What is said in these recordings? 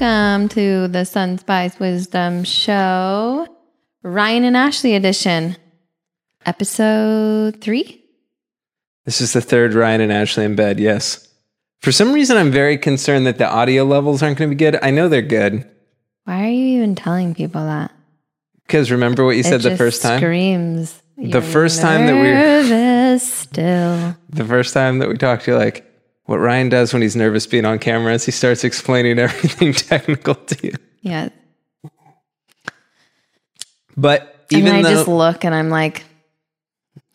Welcome to the Sunspice Wisdom Show, Ryan and Ashley edition, episode 3. This is the third Ryan and Ashley in bed, yes. For some reason, I'm very concerned that the audio levels aren't going to be good. I know they're good. Why are you even telling people that? Because remember what you said the first time? It just screams. The first time that The first time that we talked, you're like, what Ryan does when he's nervous being on camera is he starts explaining everything technical to you. Yeah. But even I just look and I'm like,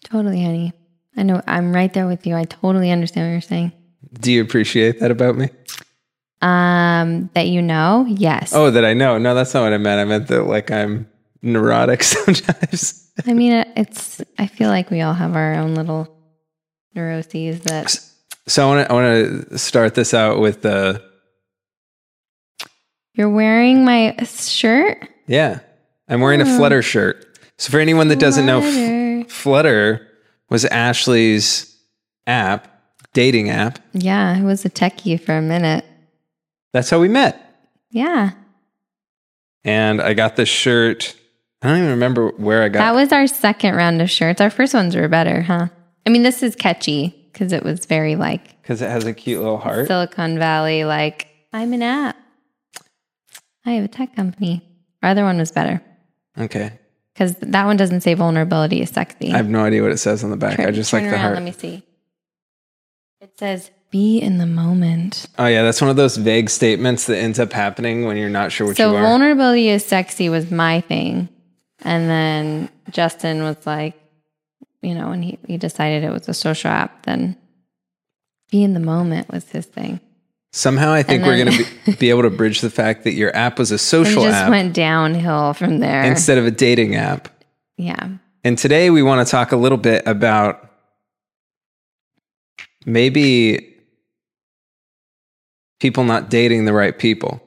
totally, honey. I know I'm right there with you. I totally understand what you're saying. Do you appreciate that about me? That you know? Yes. Oh, that I know. No, that's not what I meant. I meant that like I'm neurotic sometimes. I mean, I feel like we all have our own little neuroses that... So I want to start this out with the... You're wearing my shirt? Yeah. I'm wearing a Flutter shirt. So for anyone that doesn't know, Flutter was Ashley's app, dating app. Yeah, I was a techie for a minute. That's how we met. Yeah. And I got this shirt. I don't even remember where I got it. That was our second round of shirts. Our first ones were better, huh? I mean, this is catchy. Because it was very like... Because it has a cute little heart. Silicon Valley, like, I'm an app. I have a tech company. Our other one was better. Okay. Because that one doesn't say vulnerability is sexy. I have no idea what it says on the back. I just like the heart. Let me see. It says, be in the moment. Oh, yeah. That's one of those vague statements that ends up happening when you're not sure what you are. So vulnerability is sexy was my thing. And then Justin was like, you know, when he decided it was a social app, then be in the moment was his thing. Somehow I think we're going to be able to bridge the fact that your app was a social app. It just went downhill from there. Instead of a dating app. Yeah. And today we want to talk a little bit about maybe people not dating the right people.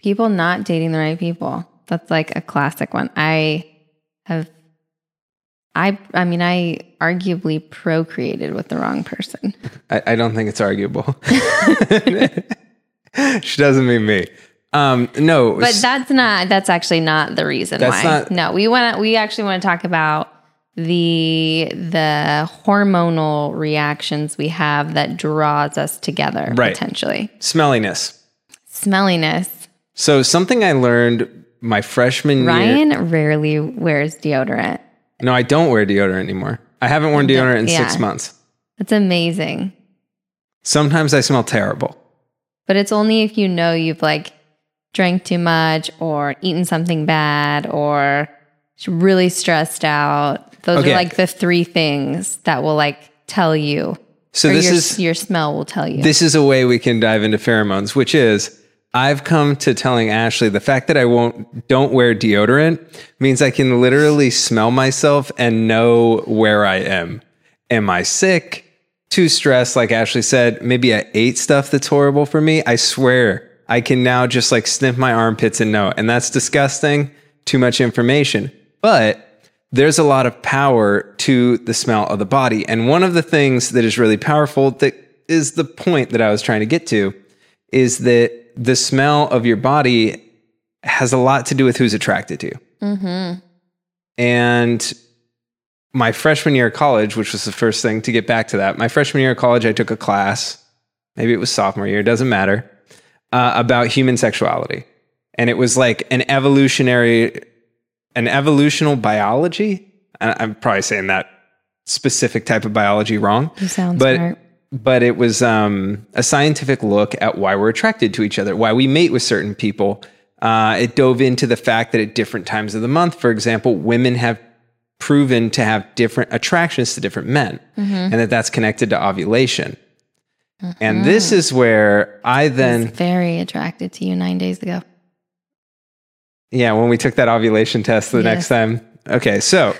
People not dating the right people. That's like a classic one. I arguably procreated with the wrong person. I don't think it's arguable. She doesn't mean me. No. But that's actually not the reason why. No, we actually want to talk about the hormonal reactions we have that draws us together, right. Potentially. Smelliness. So something I learned my freshman year. Ryan rarely wears deodorant. No, I don't wear deodorant anymore. I haven't worn deodorant in 6 months. That's amazing. Sometimes I smell terrible. But it's only if you know you've like drank too much or eaten something bad or really stressed out. Those are like the three things that will like tell you. So your smell will tell you. This is a way we can dive into pheromones, which is... I've come to telling Ashley the fact that I don't wear deodorant means I can literally smell myself and know where I am. Am I sick? Too stressed? Like Ashley said, maybe I ate stuff that's horrible for me. I swear I can now just like sniff my armpits and know. And that's disgusting. Too much information. But there's a lot of power to the smell of the body. And one of the things that is really powerful, that is the point that I was trying to get to, is that the smell of your body has a lot to do with who's attracted to you. Mm-hmm. And my freshman year of college, which was the first thing to get back to that, my freshman year of college, I took a class, maybe it was sophomore year, doesn't matter, about human sexuality. And it was like an evolutional biology. I'm probably saying that specific type of biology wrong. You sound smart. But it was a scientific look at why we're attracted to each other, why we mate with certain people. It dove into the fact that at different times of the month, for example, women have proven to have different attractions to different men, mm-hmm. and that's connected to ovulation. Mm-hmm. And this is where I was very attracted to you 9 days ago. Yeah, when we took that ovulation test next time. Okay, so,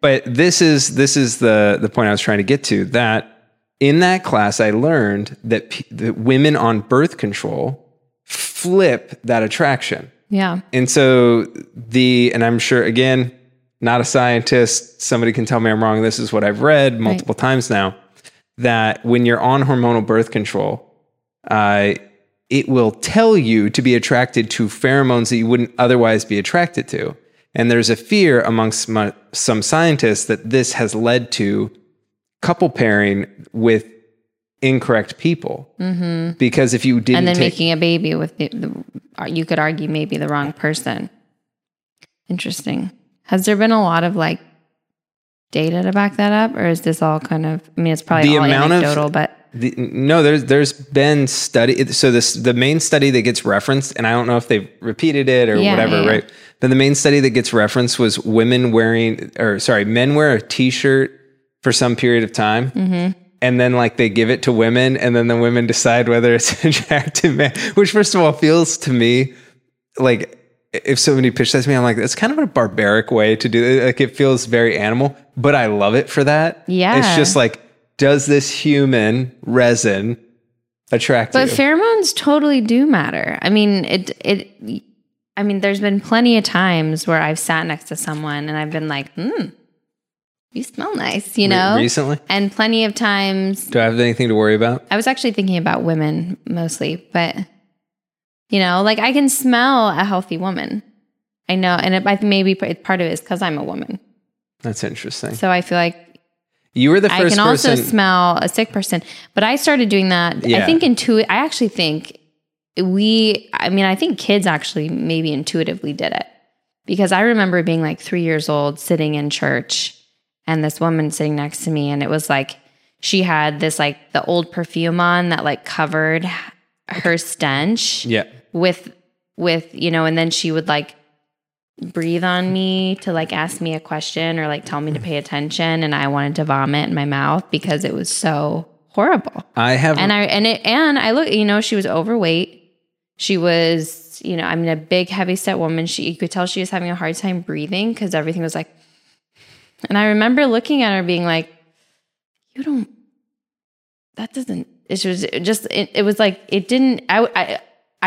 but this is the point I was trying to get to, that in that class, I learned that that women on birth control flip that attraction. Yeah. And so and I'm sure, again, not a scientist, somebody can tell me I'm wrong. This is what I've read multiple times now, that when you're on hormonal birth control, it will tell you to be attracted to pheromones that you wouldn't otherwise be attracted to. And there's a fear amongst some scientists that this has led to couple pairing with incorrect people. Mm-hmm. Because if you didn't and then making a baby with you could argue maybe the wrong person. Interesting. Has there been a lot of like data to back that up, or is this all kind of? I mean, it's probably the all anecdotal, but no, there's been study. So the main study that gets referenced, and I don't know if they've repeated it or whatever, right? But the main study that gets referenced was men wear a t-shirt for some period of time. Mm-hmm. And then like they give it to women, and then the women decide whether it's attractive man, which first of all feels to me like if somebody pitched that to me, I'm like, that's kind of a barbaric way to do it. Like it feels very animal, but I love it for that. Yeah. It's just like, does this human resin attract you? But pheromones totally do matter. I mean, there's been plenty of times where I've sat next to someone and I've been like, you smell nice, you know? Recently? And plenty of times. Do I have anything to worry about? I was actually thinking about women mostly, but, you know, like I can smell a healthy woman. I know. And maybe part of it is because I'm a woman. That's interesting. So I feel like you were the first person. I can also smell a sick person, but I started doing that. Yeah. I think kids actually maybe intuitively did it, because I remember being like 3 years old sitting in church, and this woman sitting next to me, and it was like, she had this like the old perfume on that like covered her stench with, you know, and then she would like breathe on me to like ask me a question or like tell me to pay attention. And I wanted to vomit in my mouth because it was so horrible. She was overweight. She was, you know, I mean, a big heavy set woman. You could tell she was having a hard time breathing because everything was like, and I remember looking at her being like, I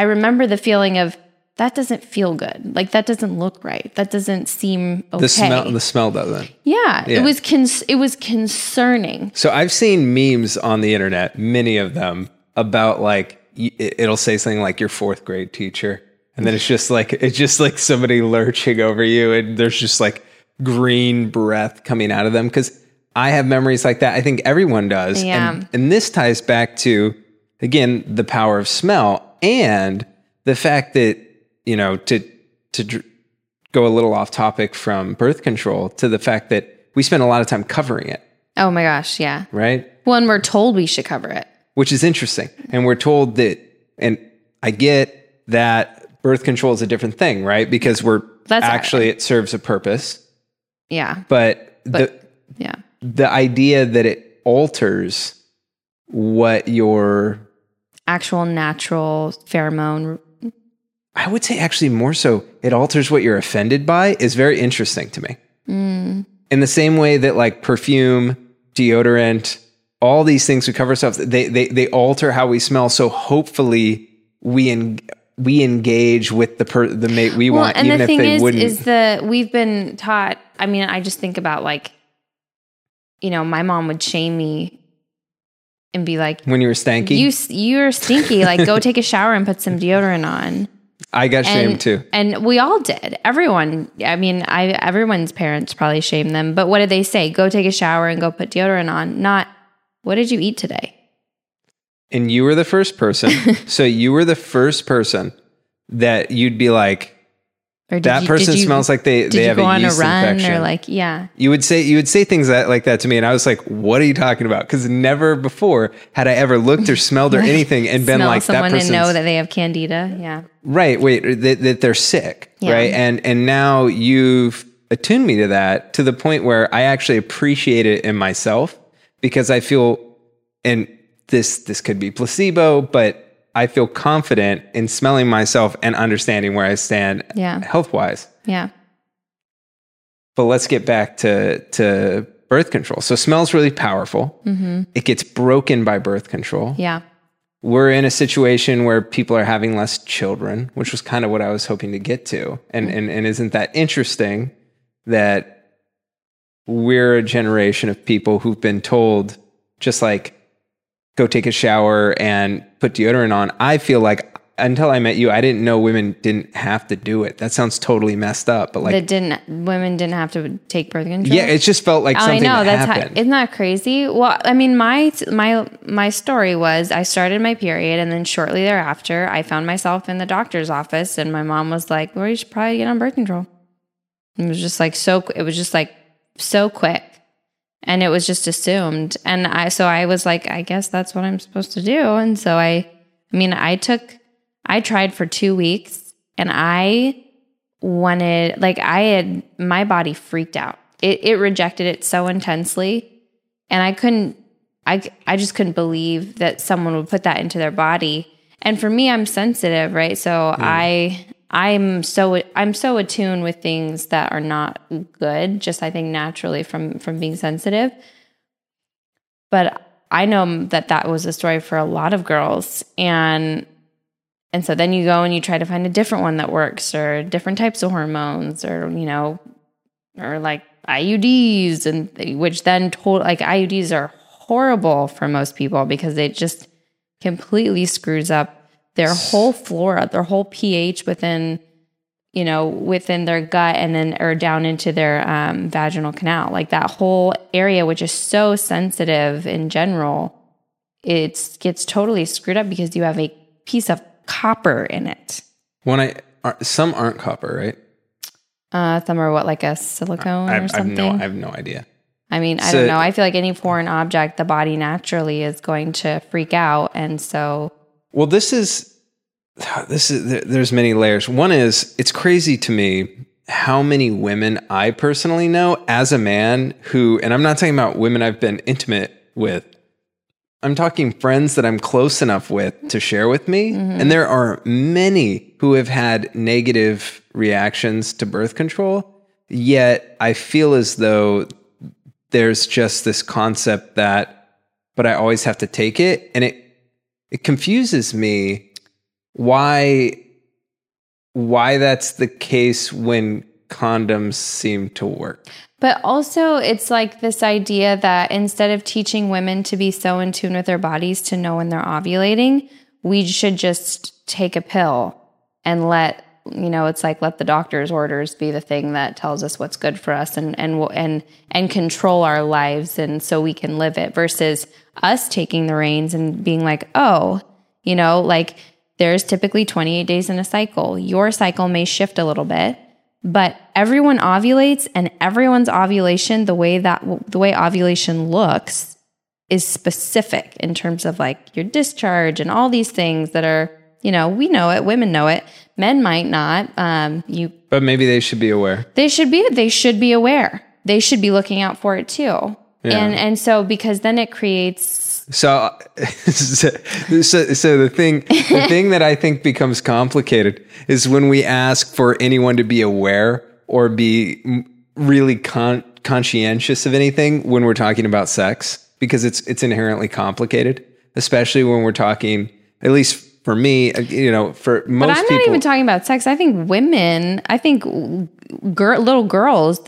remember the feeling of, that doesn't feel good. Like that doesn't look right. That doesn't seem okay. The smell doesn't. Yeah, yeah. It was concerning. So I've seen memes on the internet, many of them, about like, it'll say something like your fourth grade teacher. And then it's just like somebody lurching over you, and there's just like green breath coming out of them, because I have memories like that. I think everyone does. Yeah. And this ties back to, again, the power of smell and the fact that, you know, to go a little off topic from birth control, to the fact that we spend a lot of time covering it. Oh my gosh. Yeah. Right. Well, and we're told we should cover it, which is interesting. And we're told that, and I get that birth control is a different thing, right? Because it serves a purpose. Yeah. But the idea that it alters what your actual natural pheromone, I would say actually more so, it alters what you're offended by, is very interesting to me. Mm. In the same way that like perfume, deodorant, all these things we cover ourselves, they alter how we smell. So hopefully we engage with the mate we want, even if they wouldn't. And the thing is we've been taught, I mean, I just think about like, you know, my mom would shame me and be like, when you were stanky? You're stinky, like go take a shower and put some deodorant on. I got shamed too. And we all did. Everyone, I mean, everyone's parents probably shamed them, but what did they say? Go take a shower and go put deodorant on, not what did you eat today? And you were the first person. So you were the first person that you'd be like, smells like they have a yeast infection. Or like, yeah. You would say things like that to me, and I was like, what are you talking about? Because never before had I ever looked or smelled or anything and been like that person. And know that they have candida. Yeah. Right. Wait, that they're sick. Yeah. Right. And now you've attuned me to that, to the point where I actually appreciate it in myself, because I feel, and this could be placebo, but I feel confident in smelling myself and understanding where I stand health-wise. Yeah. But let's get back to birth control. So smell's really powerful. Mm-hmm. It gets broken by birth control. Yeah. We're in a situation where people are having less children, which was kind of what I was hoping to get to. And mm-hmm. and isn't that interesting that we're a generation of people who've been told, just like, go take a shower and put deodorant on. I feel like until I met you, I didn't know women didn't have to do it. That sounds totally messed up, but like women didn't have to take birth control. Yeah, it just felt like something happened. Isn't that crazy? Well, I mean, my story was I started my period, and then shortly thereafter, I found myself in the doctor's office, and my mom was like, "Well, you should probably get on birth control." And it was just like so quick, and it was just assumed. And I was like, I guess that's what I'm supposed to do. And so I tried for 2 weeks, and I wanted, like, my body freaked out. It rejected it so intensely, and I just couldn't believe that someone would put that into their body. And for me, I'm sensitive, right? So I'm so attuned with things that are not good, just I think naturally from being sensitive. But I know that was a story for a lot of girls, and so then you go and you try to find a different one that works, or different types of hormones, or, you know, or like IUDs, and which then like IUDs are horrible for most people because it just completely screws up their whole flora, their whole pH within their gut, and then, or down into their vaginal canal. Like that whole area, which is so sensitive in general, it gets totally screwed up because you have a piece of copper in it. Some aren't copper, right? Some are what, like a silicone or something? I have no idea. I mean, I don't know. I feel like any foreign object, the body naturally is going to freak out, and so. Well, this is there's many layers. One is, it's crazy to me how many women I personally know as a man who, and I'm not talking about women I've been intimate with, I'm talking friends that I'm close enough with to share with me. Mm-hmm. And there are many who have had negative reactions to birth control. Yet I feel as though there's just this concept but I always have to take it. And it confuses me why that's the case when condoms seem to work. But also, it's like this idea that instead of teaching women to be so in tune with their bodies to know when they're ovulating, we should just take a pill and let the doctor's orders be the thing that tells us what's good for us and control our lives, and so we can live it, versus us taking the reins and being like, there's typically 28 days in a cycle. Your cycle may shift a little bit, but everyone ovulates, and everyone's ovulation, the way ovulation looks, is specific in terms of like your discharge and all these things that are, we know it, women know it, men might not. But maybe they should be aware. They should be aware. They should be looking out for it too. Yeah. And so, because then it creates. So the thing that I think becomes complicated is when we ask for anyone to be aware or be really conscientious of anything when we're talking about sex, because it's inherently complicated, especially when we're talking, at least for me, for most people. But I'm not even talking about sex. I think women, little girls,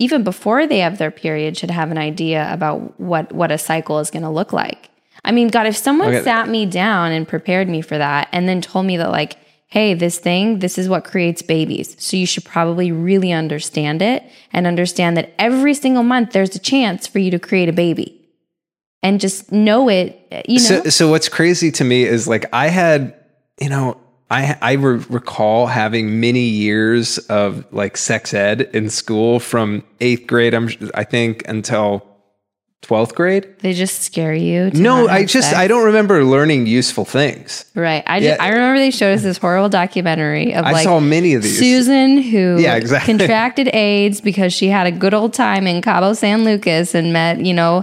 even before they have their period, should have an idea about what a cycle is going to look like. I mean, God, if someone sat me down and prepared me for that, and then told me that, like, hey, this is what creates babies, so you should probably really understand it, and understand that every single month there's a chance for you to create a baby. And just know it, So what's crazy to me is, like, I had, I recall having many years of, like, sex ed in school from 8th grade, I think, until 12th grade. They just scare you? No, I don't remember learning useful things. Right. I remember they showed us this horrible documentary of, like, I saw many of these. Susan, who contracted AIDS because she had a good old time in Cabo San Lucas and met,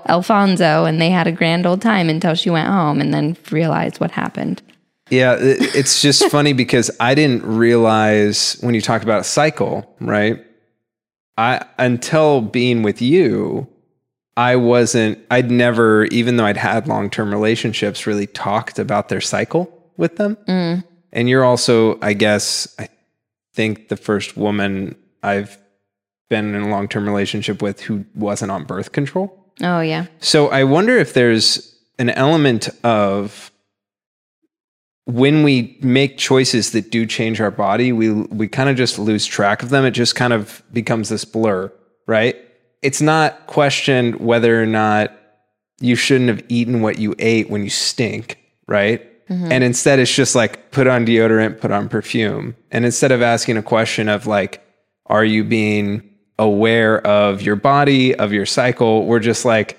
Alfonso, and they had a grand old time until she went home and then realized what happened. Yeah. It's just funny because I didn't realize, when you talk about a cycle, right? Until being with you, I'd never, even though I'd had long-term relationships, really talked about their cycle with them. Mm. And you're also, I think the first woman I've been in a long-term relationship with who wasn't on birth control. Oh, yeah. So I wonder if there's an element of when we make choices that do change our body, we kind of just lose track of them. It just kind of becomes this blur, right? It's not questioned whether or not you shouldn't have eaten what you ate when you stink, right? Mm-hmm. And instead it's just like, put on deodorant, put on perfume. And instead of asking a question of like, are you being aware of your body, of your cycle? We're just like,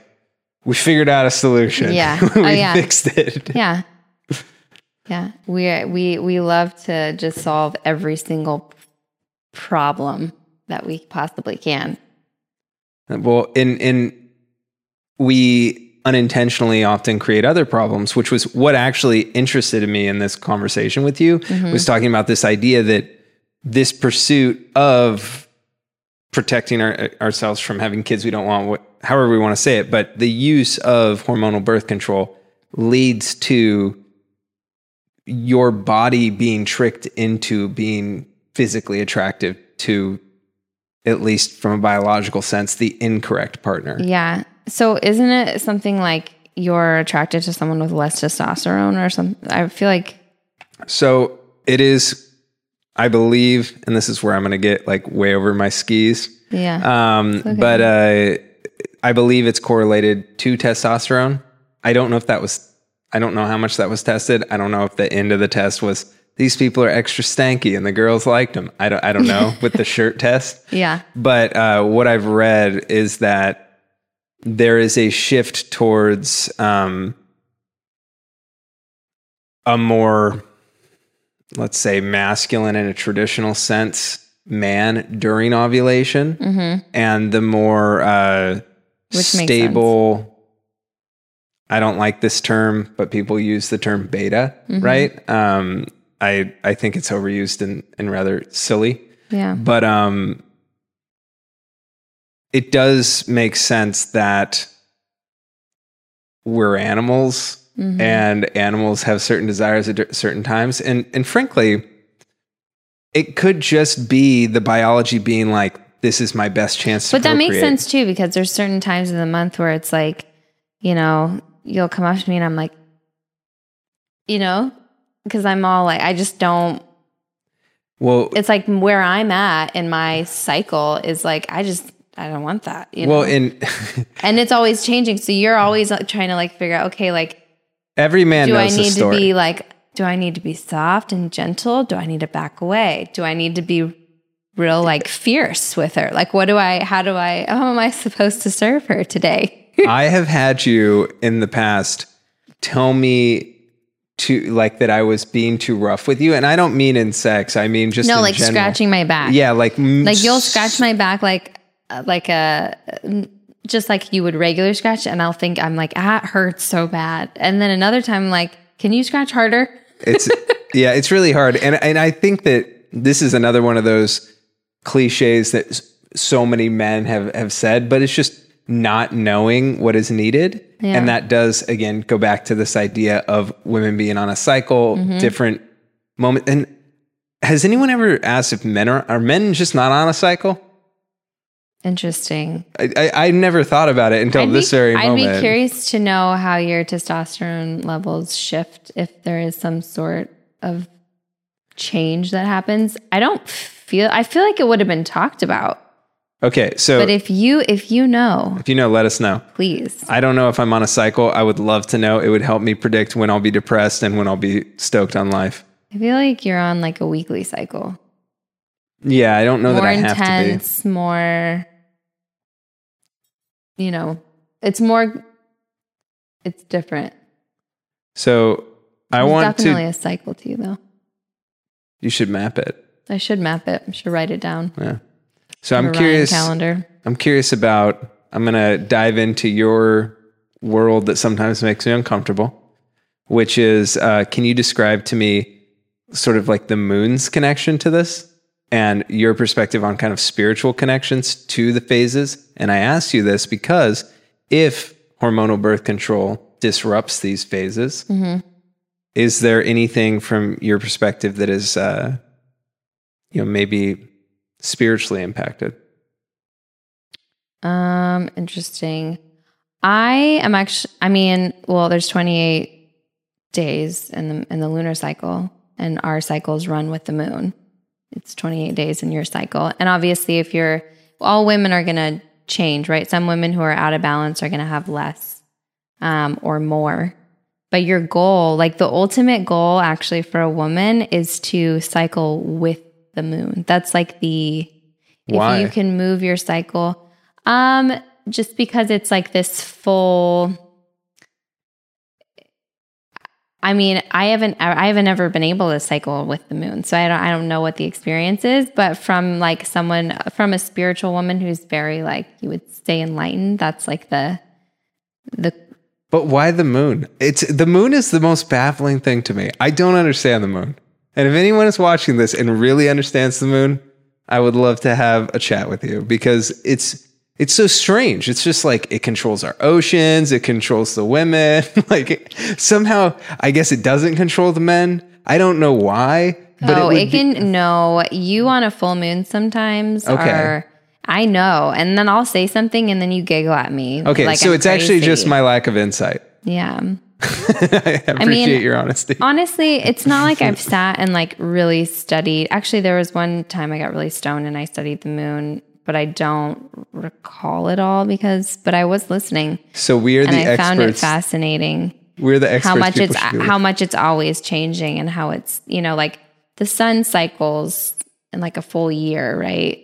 we figured out a solution. Yeah. Fixed it. Yeah. Yeah. We love to just solve every single problem that we possibly can. Well, in we unintentionally often create other problems, which was what actually interested me in this conversation with you, mm-hmm. was talking about this idea that this pursuit of protecting ourselves from having kids we don't want, however we want to say it, but the use of hormonal birth control leads to your body being tricked into being physically attractive to, at least from a biological sense, the incorrect partner. Yeah. So isn't it something like you're attracted to someone with less testosterone or something? I feel like... So it is, I believe, and this is where I'm going to get like way over my skis. Yeah. Okay. But I believe it's correlated to testosterone. I don't know if that was... I don't know how much that was tested. I don't know if the end of the test was, these people are extra stanky and the girls liked them. I don't know with the shirt test. Yeah. But what I've read is that there is a shift towards a more, let's say, masculine in a traditional sense man during ovulation, mm-hmm. and the more stable... I don't like this term, but people use the term beta, mm-hmm. right? I think it's overused and rather silly. Yeah. But it does make sense that we're animals, mm-hmm. and animals have certain desires at certain times. And frankly, it could just be the biology being like, this is my best chance to procreate. But that makes sense too, because there's certain times in the month where it's like, you know... You'll come up to me and I'm like, you know, because I'm all like, I just don't. Well, it's like where I'm at in my cycle is like, I don't want that. You know? Well, and it's always changing. So you're always trying to like figure out, okay, like every man knows the story. Do I need to be soft and gentle? Do I need to back away? Do I need to be real, like fierce with her? Like, how am I supposed to serve her today? I have had you in the past tell me to like that I was being too rough with you, and I don't mean in sex. I mean just in general. Scratching my back. Yeah, like you'll scratch my back just like you would regular scratch, and I'll think I'm like, ah, it hurts so bad, and then another time I'm like, can you scratch harder? It's really hard, and I think that this is another one of those cliches that so many men have said, but it's just not knowing what is needed. Yeah. And that does, again, go back to this idea of women being on a cycle, mm-hmm. different moment. And has anyone ever asked if men are men just not on a cycle? Interesting. I never thought about it until this very moment. I'd be curious to know how your testosterone levels shift if there is some sort of change that happens. I feel like it would have been talked about. Okay, so... But if you know... If you know, let us know. Please. I don't know if I'm on a cycle. I would love to know. It would help me predict when I'll be depressed and when I'll be stoked on life. I feel like you're on like a weekly cycle. Yeah, I don't know that I have to be. More intense, more... You know, it's more... It's different. So, definitely a cycle to you, though. You should map it. I should map it. I should write it down. Yeah. So I'm curious. Calendar. I'm curious about. I'm gonna dive into your world that sometimes makes me uncomfortable, which is, can you describe to me sort of like the moon's connection to this and your perspective on kind of spiritual connections to the phases? And I ask you this because if hormonal birth control disrupts these phases, mm-hmm. is there anything from your perspective that is, maybe spiritually impacted? Interesting. I am actually, there's 28 days in the lunar cycle, and our cycles run with the moon. It's 28 days in your cycle. And obviously if you're, all women are going to change, right? Some women who are out of balance are going to have less or more. But your goal, like the ultimate goal actually for a woman is to cycle with the moon. That's like the, why? If you can move your cycle, just because it's like this full, I mean, I haven't ever been able to cycle with the moon. So I don't know what the experience is, but from like someone, from a spiritual woman who's very like, you would stay enlightened. That's like the. But why the moon? The moon is the most baffling thing to me. I don't understand the moon. And if anyone is watching this and really understands the moon, I would love to have a chat with you, because it's so strange. It's just like it controls our oceans. It controls the women. Like somehow, I guess it doesn't control the men. I don't know why. But you on a full moon sometimes. Okay. I know. And then I'll say something and then you giggle at me. Okay. Like so I'm it's crazy. Actually just my lack of insight. Yeah. I appreciate your honesty. Honestly, it's not like I've sat and like really studied. Actually, there was one time I got really stoned and I studied the moon, but I don't recall it all but I was listening. So we are the experts. I found it fascinating. We're the experts. How much it's always changing, and how it's, you know, like the sun cycles in like a full year, right?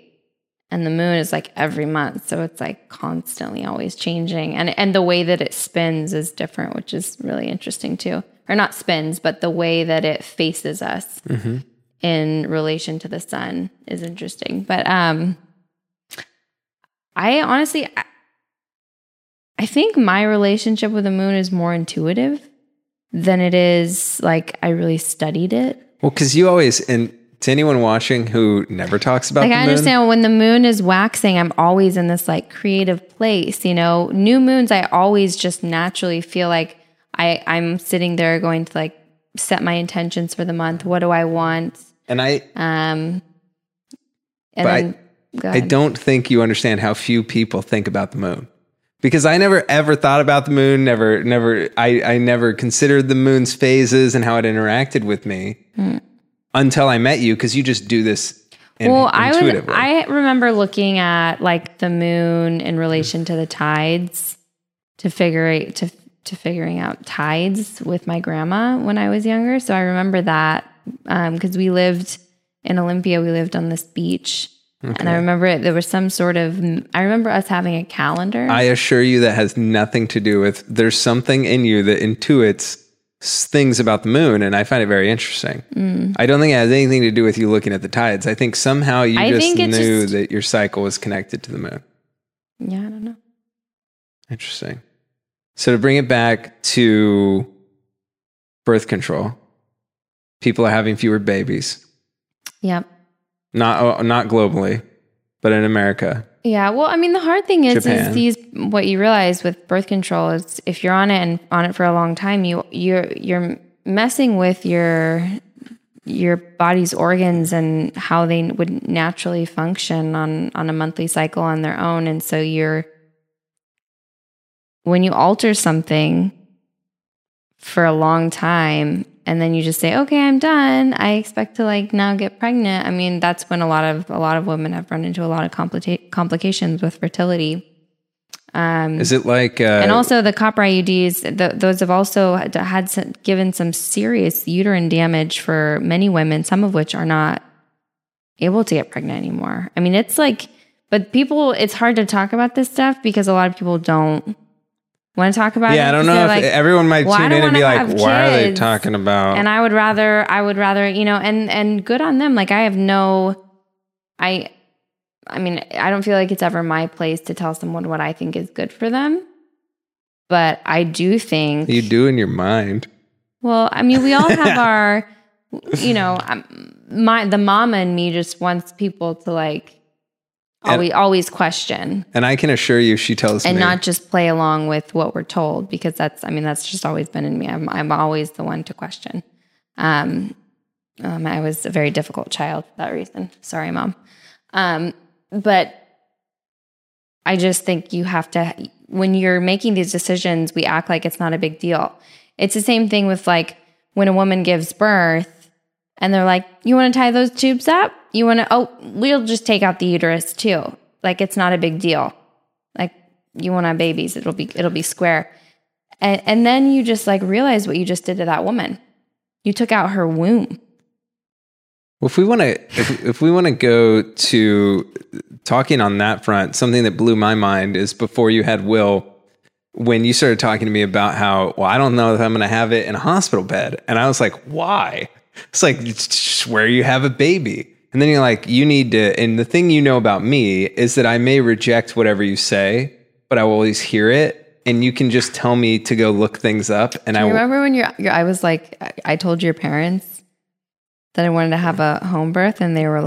And the moon is like every month. So it's like constantly always changing. And the way that it spins is different, which is really interesting too. Or not spins, but the way that it faces us mm-hmm. in relation to the sun is interesting. But I honestly, I think my relationship with the moon is more intuitive than it is like I really studied it. Well, because you always... To anyone watching who never talks about the moon. Like I understand when the moon is waxing, I'm always in this like creative place, you know. New moons, I always just naturally feel like I'm sitting there going to like set my intentions for the month. What do I want? And I don't think you understand how few people think about the moon. Because I never ever thought about the moon, I never considered the moon's phases and how it interacted with me. Mm. Until I met you, because you just do this intuitively. I remember looking at like the moon in relation to the tides to figuring out tides with my grandma when I was younger. So I remember that because we lived in Olympia, we lived on this beach. Okay. And I remember there was some sort of, I remember us having a calendar. I assure you that has nothing to do with, there's something in you that intuits things about the moon, and I find it very interesting. Mm. I don't think it has anything to do with you looking at the tides. I think somehow you just knew that your cycle was connected to the moon. Yeah, I don't know. Interesting. So to bring it back to birth control, people are having fewer babies. Yep. Not globally, but in America. Yeah, well, I mean, the hard thing is what you realize with birth control is if you're on it and on it for a long time, you're messing with your body's organs and how they would naturally function on a monthly cycle on their own. And so when you alter something for a long time and then you just say, okay, I'm done, I expect to like now get pregnant. I mean, that's when a lot of women have run into a lot of complications with fertility. Is it like... and also the copper IUDs, those have also had given some serious uterine damage for many women, some of which are not able to get pregnant anymore. I mean, it's like... But people, it's hard to talk about this stuff because a lot of people don't want to talk about it? Yeah, I don't know if like, everyone might tune in and be like, why are they talking about? And I would rather, you know, and good on them. Like I mean, I don't feel like it's ever my place to tell someone what I think is good for them. But I do think... You do in your mind. Well, I mean, we all have our, you know, the mama in me just wants people to like, always question. And I can assure you she tells me. And not just play along with what we're told, because that's just always been in me. I'm always the one to question. I was a very difficult child for that reason. Sorry, Mom. But I just think you have to, when you're making these decisions, we act like it's not a big deal. It's the same thing with like when a woman gives birth and they're like, you want to tie those tubes up? You want to, oh, we'll just take out the uterus too. Like, it's not a big deal. Like, you want to have babies, it'll be square. And then you just like realize what you just did to that woman. You took out her womb. Well, if we want to go to talking on that front, something that blew my mind is before you had Will, when you started talking to me about how, well, I don't know if I'm going to have it in a hospital bed. And I was like, why? It's like, it's just where you have a baby. And then you're like, you need to, and the thing you know about me is that I may reject whatever you say, but I will always hear it. And you can just tell me to go look things up. And I remember when I was like, I told your parents that I wanted to have a home birth, and they were really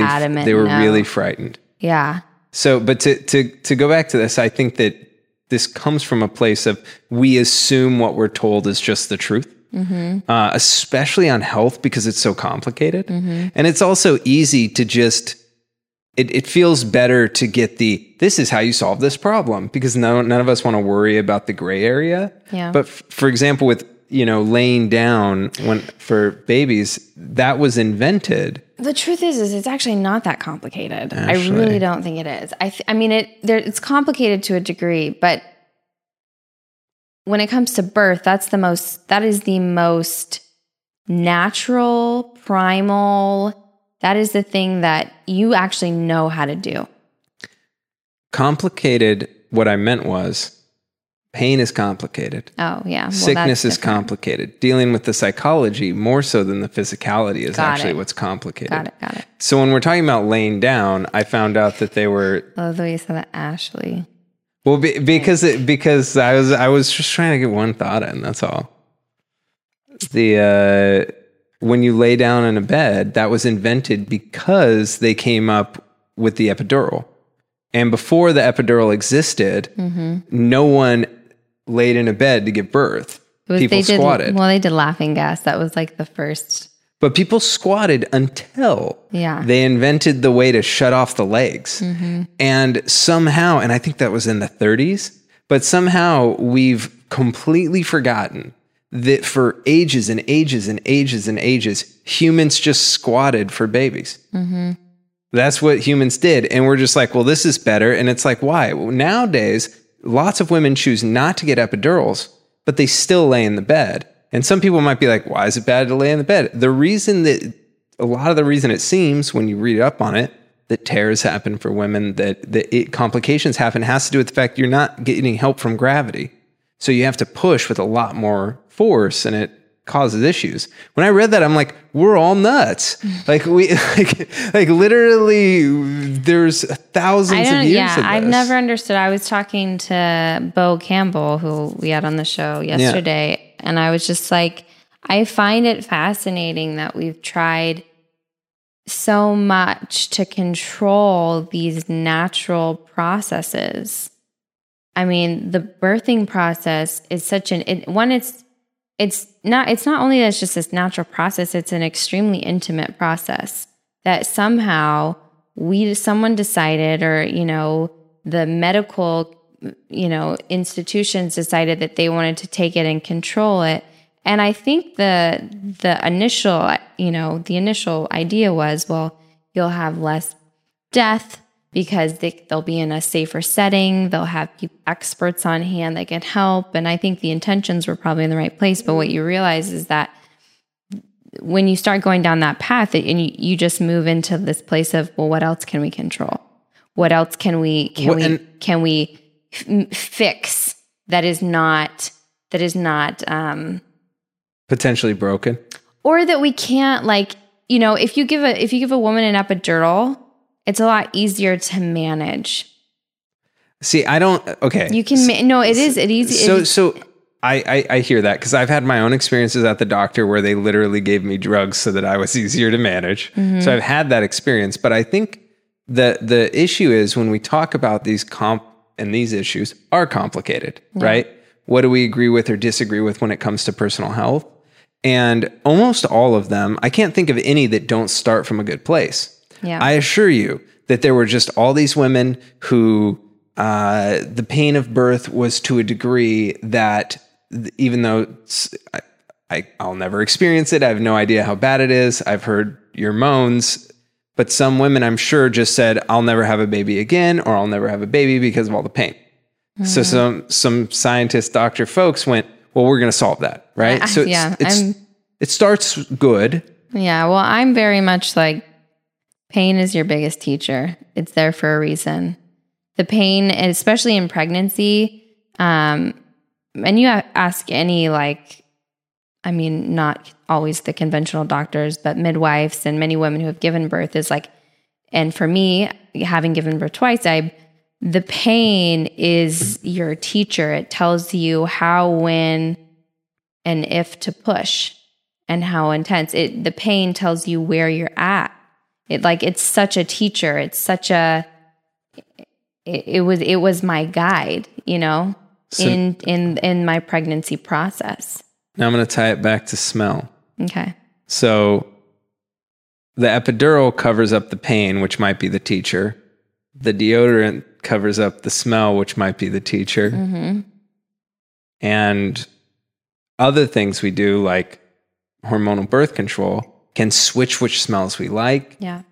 adamant. They were really frightened. Yeah. So, but to go back to this, I think that this comes from a place of we assume what we're told is just the truth, mm-hmm. Especially on health because it's so complicated, mm-hmm. and it's also easy to just. It feels better to get the this is how you solve this problem because none of us want to worry about the gray area. Yeah. But for example, with laying down for babies, that was invented. The truth is it's actually not that complicated. Ashley. I really don't think it is. It's complicated to a degree, but when it comes to birth, that is the most natural, primal, that is the thing that you actually know how to do. Complicated, what I meant was, pain is complicated. Oh, yeah. Well, sickness is complicated. Dealing with the psychology more so than the physicality is what's complicated. Got it. So when we're talking about laying down, I found out that they were... I love the way you said that, Ashley. Well, because I was just trying to get one thought in, that's all. When you lay down in a bed, that was invented because they came up with the epidural. And before the epidural existed, mm-hmm. no one laid in a bed to give birth. People squatted. Well, they did laughing gas. That was like the first. But people squatted until they invented the way to shut off the legs. Mm-hmm. And somehow, and I think that was in the 30s, but somehow we've completely forgotten that for ages and ages and ages and ages, humans just squatted for babies. Mm-hmm. That's what humans did. And we're just like, well, this is better. And it's like, why? Well, nowadays, lots of women choose not to get epidurals, but they still lay in the bed. And some people might be like, why is it bad to lay in the bed? A lot of the reason it seems when you read up on it, that tears happen for women, that complications happen, has to do with the fact you're not getting help from gravity. So you have to push with a lot more force and it causes issues. When I read that, I'm like, we're all nuts. like literally there's thousands of years of this. I've never understood. I was talking to Beau Campbell, who we had on the show yesterday, and I was just like, I find it fascinating that we've tried so much to control these natural processes. I mean, the birthing process is such it's not only that it's just this natural process, it's an extremely intimate process that somehow someone decided, or, the medical, institutions decided that they wanted to take it and control it. And I think the initial idea was, well, you'll have less death because they'll be in a safer setting. They'll have experts on hand that can help. And I think the intentions were probably in the right place. But what you realize is that when you start going down that path, and you just move into this place of, well, what else can we control? What else can we fix that is not potentially broken, or that we can't, if you give a woman an epidural, it's a lot easier to manage. See, I don't. Okay, you can. It's easy. So I hear that because I've had my own experiences at the doctor where they literally gave me drugs so that I was easier to manage. Mm-hmm. So I've had that experience, but I think the issue is when we talk about these these issues are complicated, right? What do we agree with or disagree with when it comes to personal health? And almost all of them, I can't think of any that don't start from a good place. Yeah. I assure you that there were just all these women who the pain of birth was to a degree that even though I'll never experience it, I have no idea how bad it is. I've heard your moans, but some women I'm sure just said, I'll never have a baby again, or I'll never have a baby because of all the pain. Mm. So some scientist, doctor folks went, well, we're going to solve that. Right. So it starts good. Yeah. Well, I'm very much like, pain is your biggest teacher. It's there for a reason. The pain, especially in pregnancy, and you ask any, like, I mean, not always the conventional doctors, but midwives and many women who have given birth is like, and for me, having given birth twice, the pain is your teacher. It tells you how, when, and if to push and how intense. The pain tells you where you're at. It's such a teacher. It's such a, it was my guide, you know, so in my pregnancy process. Now I'm going to tie it back to smell. Okay. So the epidural covers up the pain, which might be the teacher. The deodorant covers up the smell, which might be the teacher. Mm-hmm. And other things we do, like hormonal birth control, can switch which smells we like. Yeah.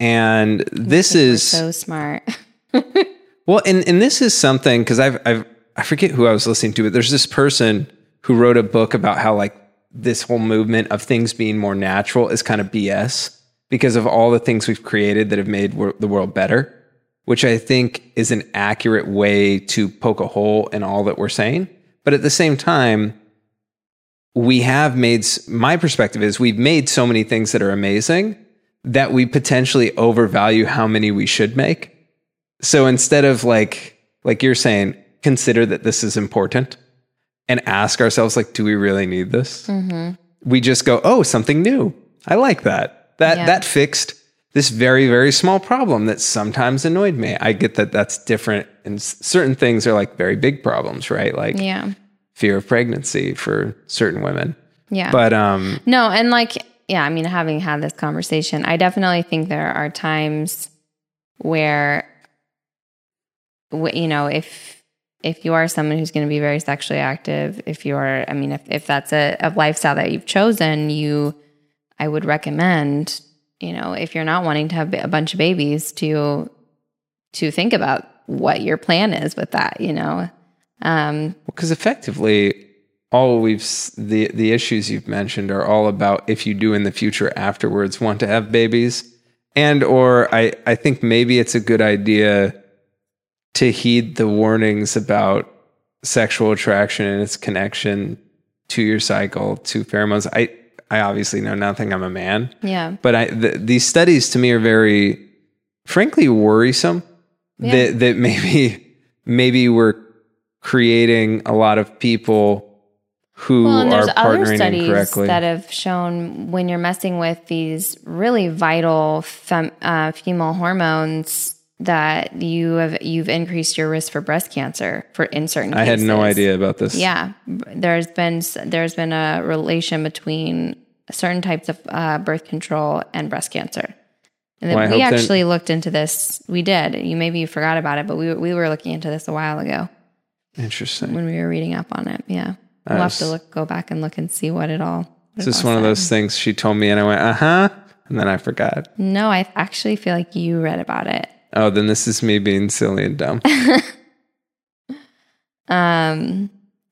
And this is so smart. Well, and this is something, because I forget who I was listening to, but there's this person who wrote a book about how, like, this whole movement of things being more natural is kind of BS because of all the things we've created that have made the world better, which I think is an accurate way to poke a hole in all that we're saying. But at the same time, my perspective is we've made so many things that are amazing that we potentially overvalue how many we should make. So instead of like you're saying, consider that this is important and ask ourselves, like, do we really need this? Mm-hmm. We just go, oh, something new. I like that. That fixed this very, very small problem that sometimes annoyed me. I get that that's different. And certain things are like very big problems, right? Like, yeah. Fear of pregnancy for certain women. Yeah. But, no. And I mean, having had this conversation, I definitely think there are times where, you know, if you are someone who's going to be very sexually active, if that's a lifestyle that you've chosen, I would recommend, you know, if you're not wanting to have a bunch of babies, to think about what your plan is with that, you know? Because effectively the issues you've mentioned are all about if you do in the future afterwards want to have babies, and or I think maybe it's a good idea to heed the warnings about sexual attraction and its connection to your cycle, to pheromones. I obviously know nothing. I'm a man. Yeah. But these studies to me are very, frankly, worrisome. Yeah. That maybe we're creating a lot of people who are partnering incorrectly. There's other studies that have shown when you're messing with these really vital female hormones that you've increased your risk for breast cancer in certain cases. I had no idea about this. Yeah, there's been a relation between certain types of birth control and breast cancer. And then we actually looked into this. We did. Maybe you forgot about it, but we were looking into this a while ago. Interesting. When we were reading up on it, yeah. We'll have to go back and look and see what it all... It's just one of those things she told me and I went, uh-huh, and then I forgot. No, I actually feel like you read about it. Oh, then this is me being silly and dumb.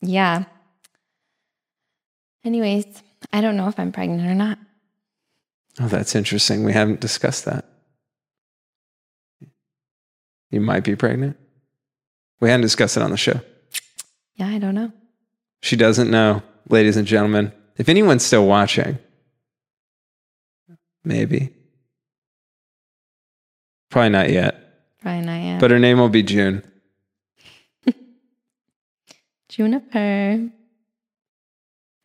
Yeah. Anyways, I don't know if I'm pregnant or not. Oh, that's interesting. We haven't discussed that. You might be pregnant. We hadn't discussed it on the show. Yeah, I don't know. She doesn't know, ladies and gentlemen. If anyone's still watching, maybe. Probably not yet. But her name will be June. Juniper.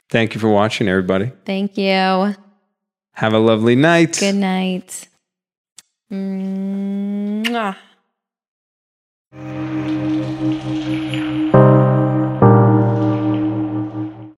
Thank you for watching, everybody. Thank you. Have a lovely night. Good night. Mwah.